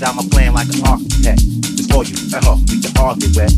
cause I'm a plan like an architect. It's all you, we can argue with.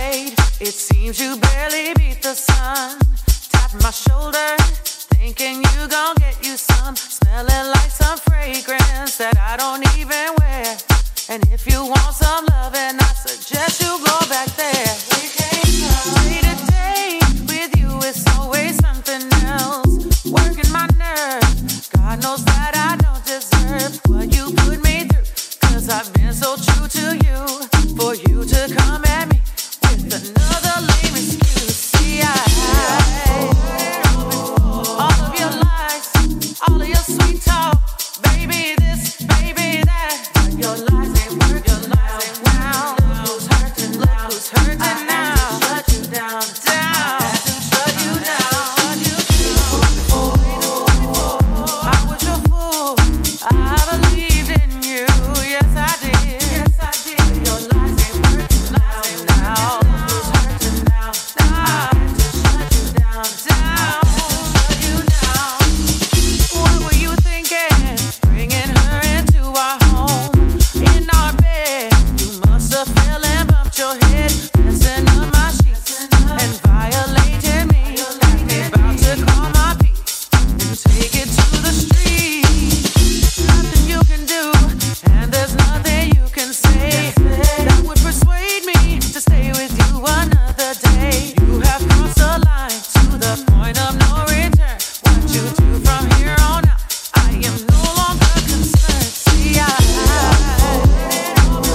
fade. It seems you barely beat the sun. Tap my shoulder, thinking you gon' get you some. Smelling like some fragrance that I don't even wear. And if you want some loving, I suggest you go back there. We can't wait a day with you, it's always something else. Working my nerves, God knows that I don't deserve what you put me through. Cause I've been so true to you, for you to come at me with another lame excuse. See, all of your lies, all of your sweet talk, baby this, baby that, but your lies ain't working. Your lies ain't now. Who's hurting? Look who's hurting now. I had to shut you down, down. I had to shut you down, I was your fool. I believed in you, yes I did. Yes I did. But your lies ain't working now. Who's hurting now? I had to shut you down, down. I had to shut you down. What were you thinking? Bringing her into our home, in our bed. You must have fell and bumped your head, messing up my sheets and violating me. I'm about to call my peace and take it to the street. Nothing you can do, and there's nothing you can say that would persuade me to stay with you another day. You have crossed the line to the point of no return. What you do from here on out, I am no longer concerned. See,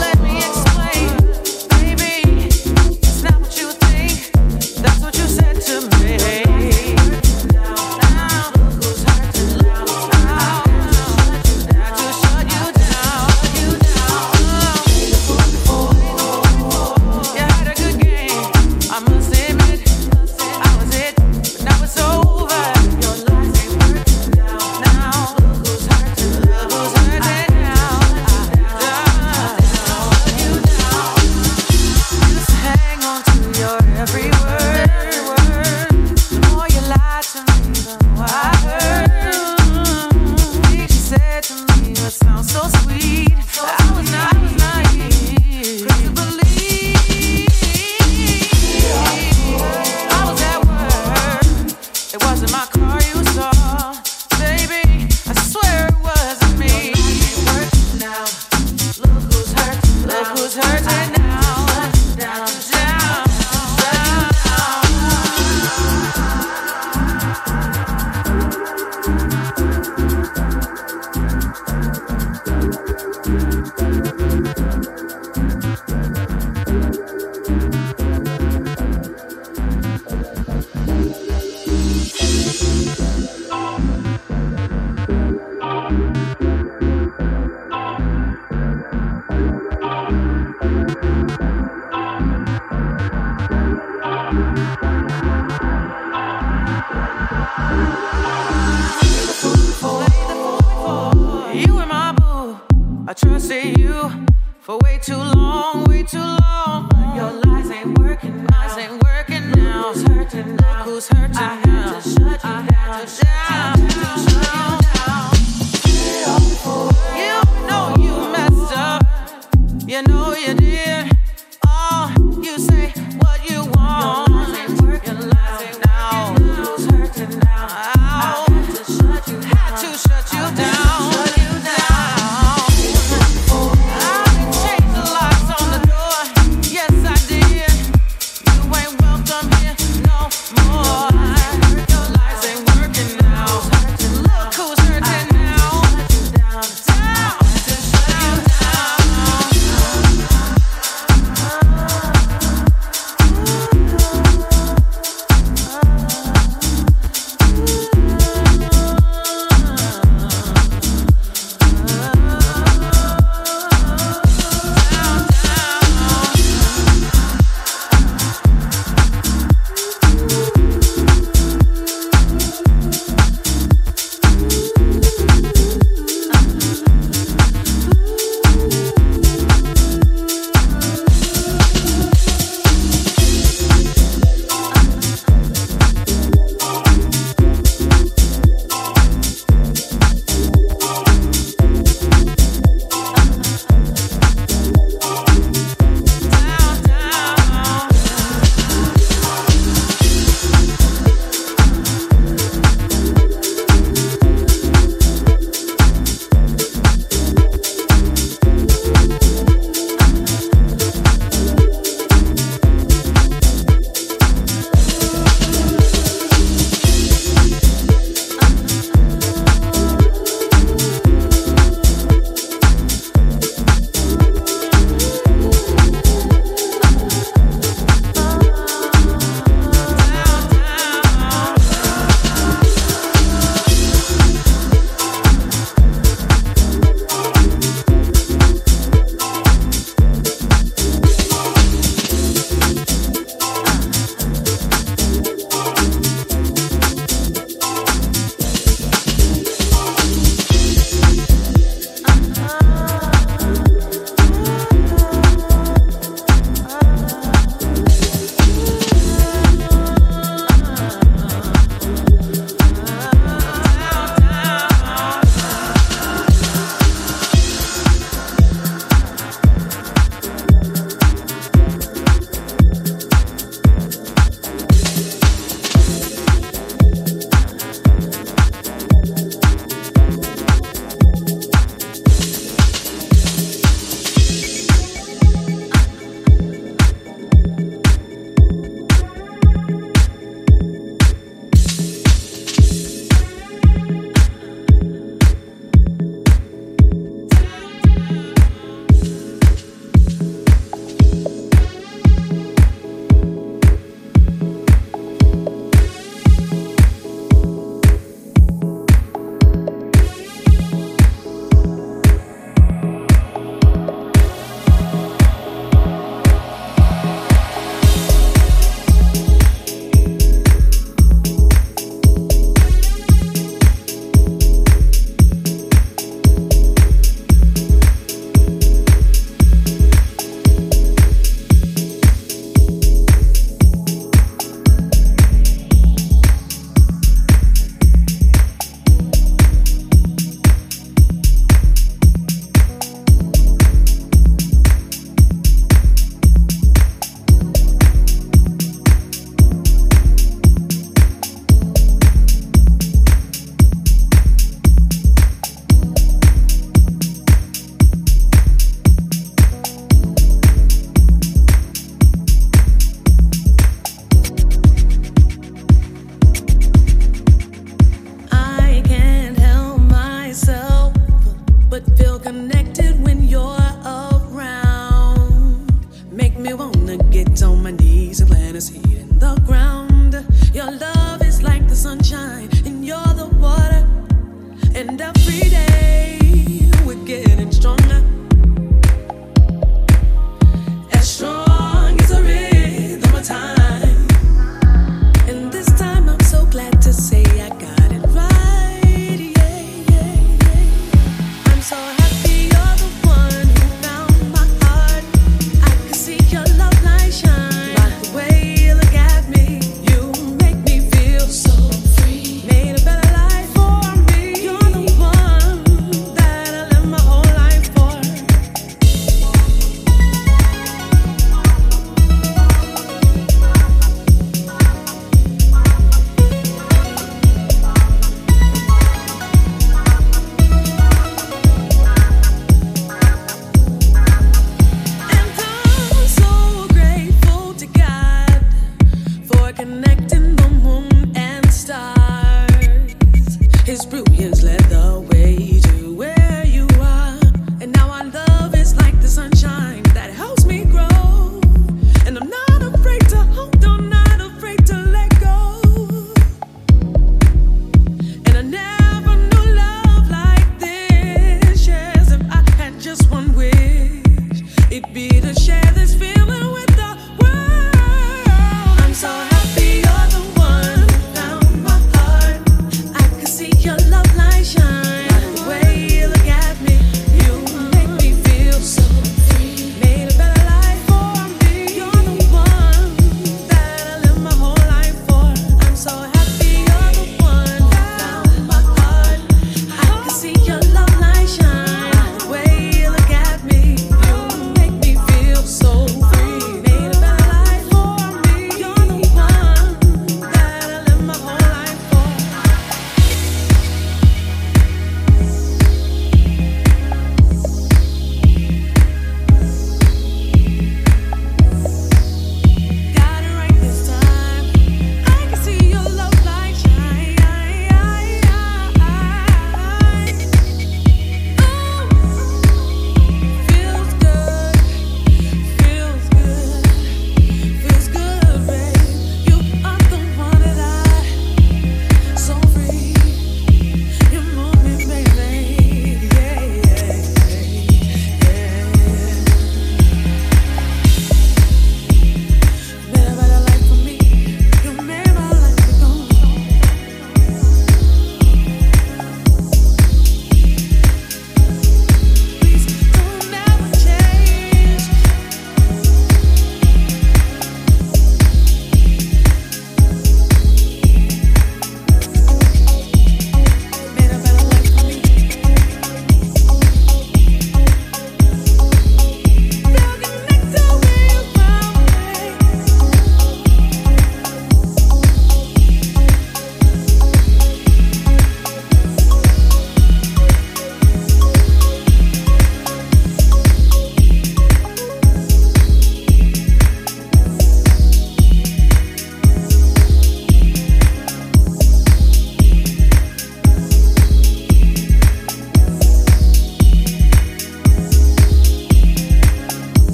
let me explain, baby. It's not what you think. That's what you said to me. Now, who's hurting now? Had to shut you down. You had a good game, I must admit. I was it, but now it's over. Your lies ain't working now. Who's hurting now? Just hang on to your every word. The more you lie to me, the more I hurt. Things you said to me, it sounds so sweet. I was naive. Couldn't believe I was at work. It wasn't my car you saw, baby. I swear it wasn't me. Now, look who's hurting. Look who's hurting now. Down, down, down. You were my boo. I trusted you for way too long, way too long. But your lies ain't working. Lies ain't working now. Who's hurting now? Who's hurting now? Had to shut you down. You know you messed up. You know you did. Oh, you say what you want. Your lies ain't working. Your lies ain't now. Who's hurting now? I had to shut you down. Had to shut you down. I changed the locks on the door. Yes, I did. You ain't welcome here no more. Your lies ain't working now. it when it's hitting the ground. Your love is like the sunshine, and you're the water. And every day we're getting stronger. As strong as a rhythm of time. And this time I'm so glad to say I got it right. Yeah, yeah, yeah. I'm so happy. Your love light shine like the way you look at me.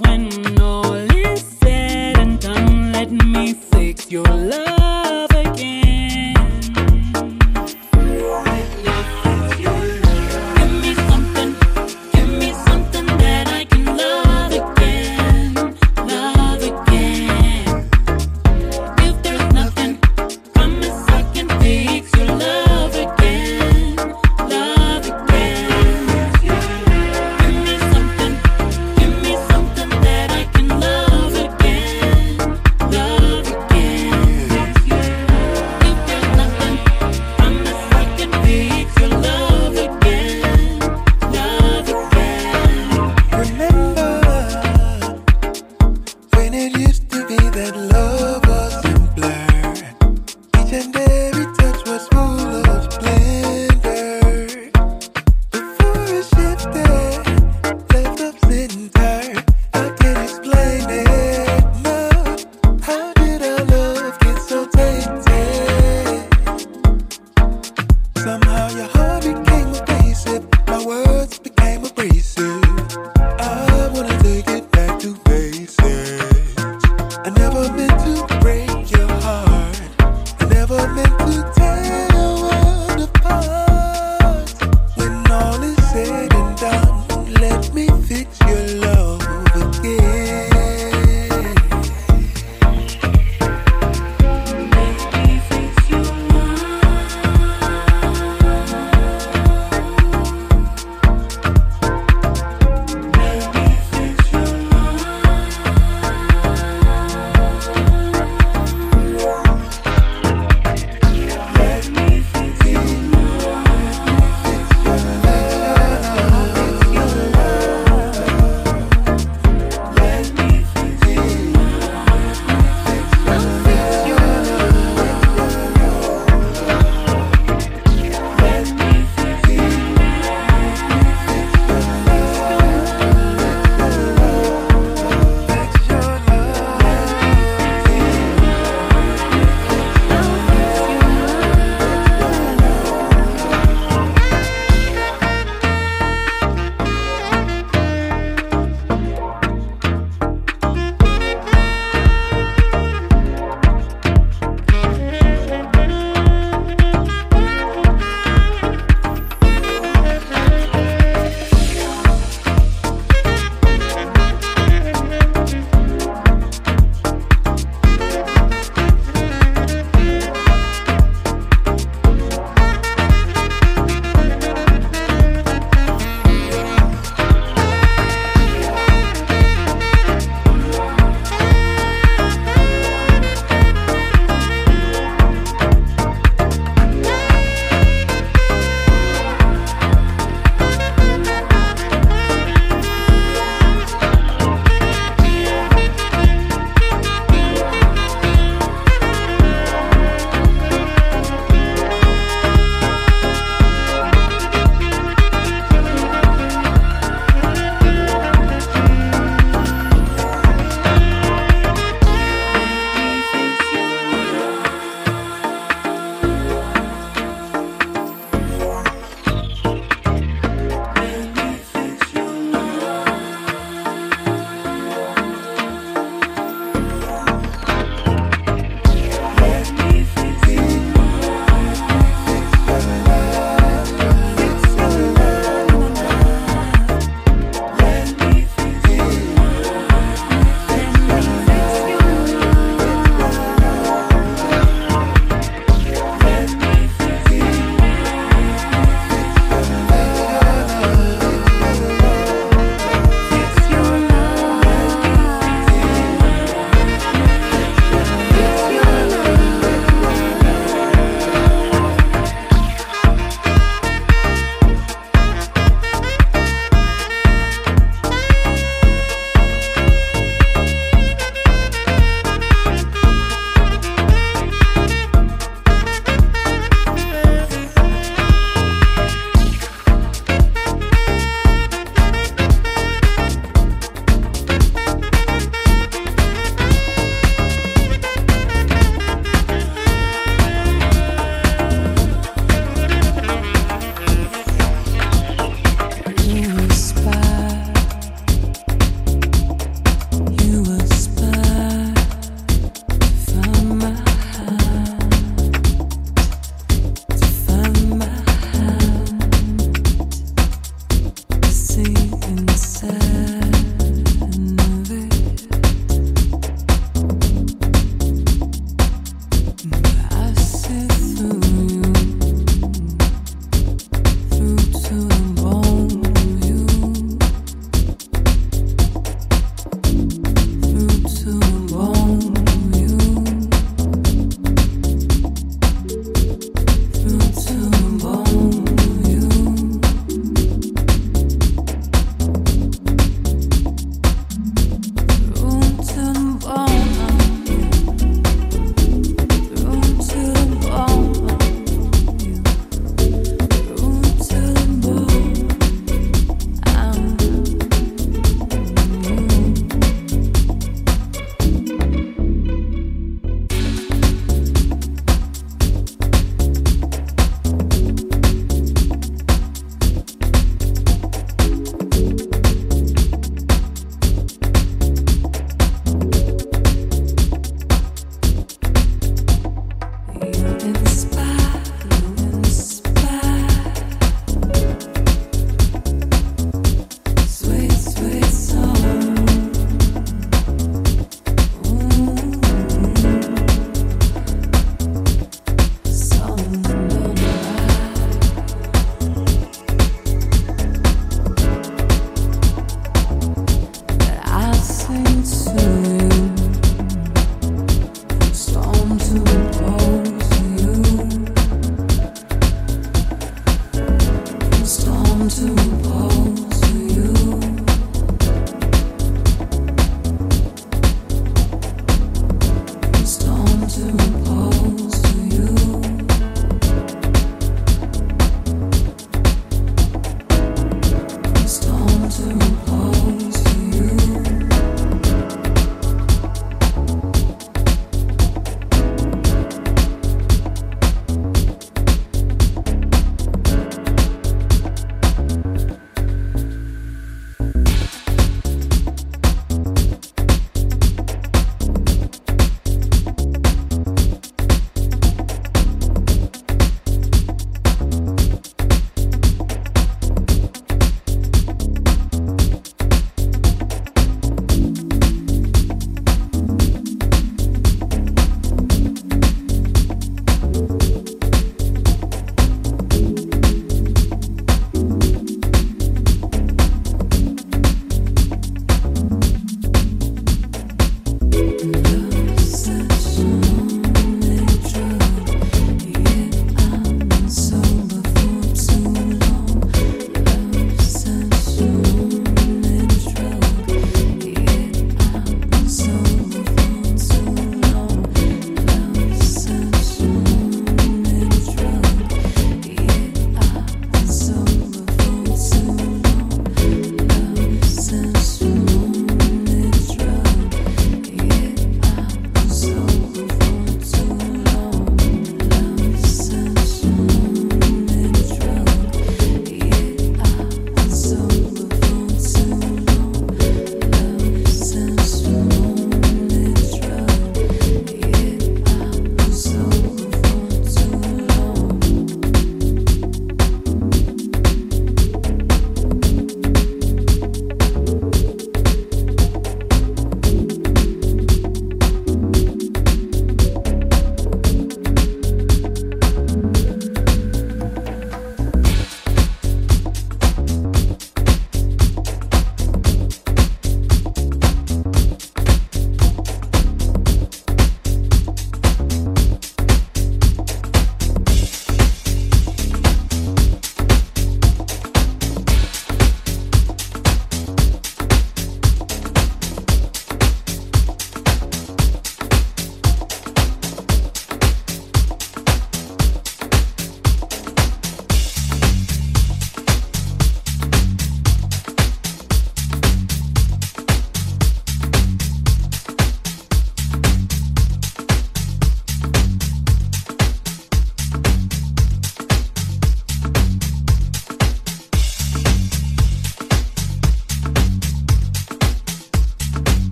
But when all is said and done, let me fix your love again. Give me something that I can love again. If there's nothing, promise I can fix your love again, love again. Give me something that I can love again, love again.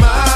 my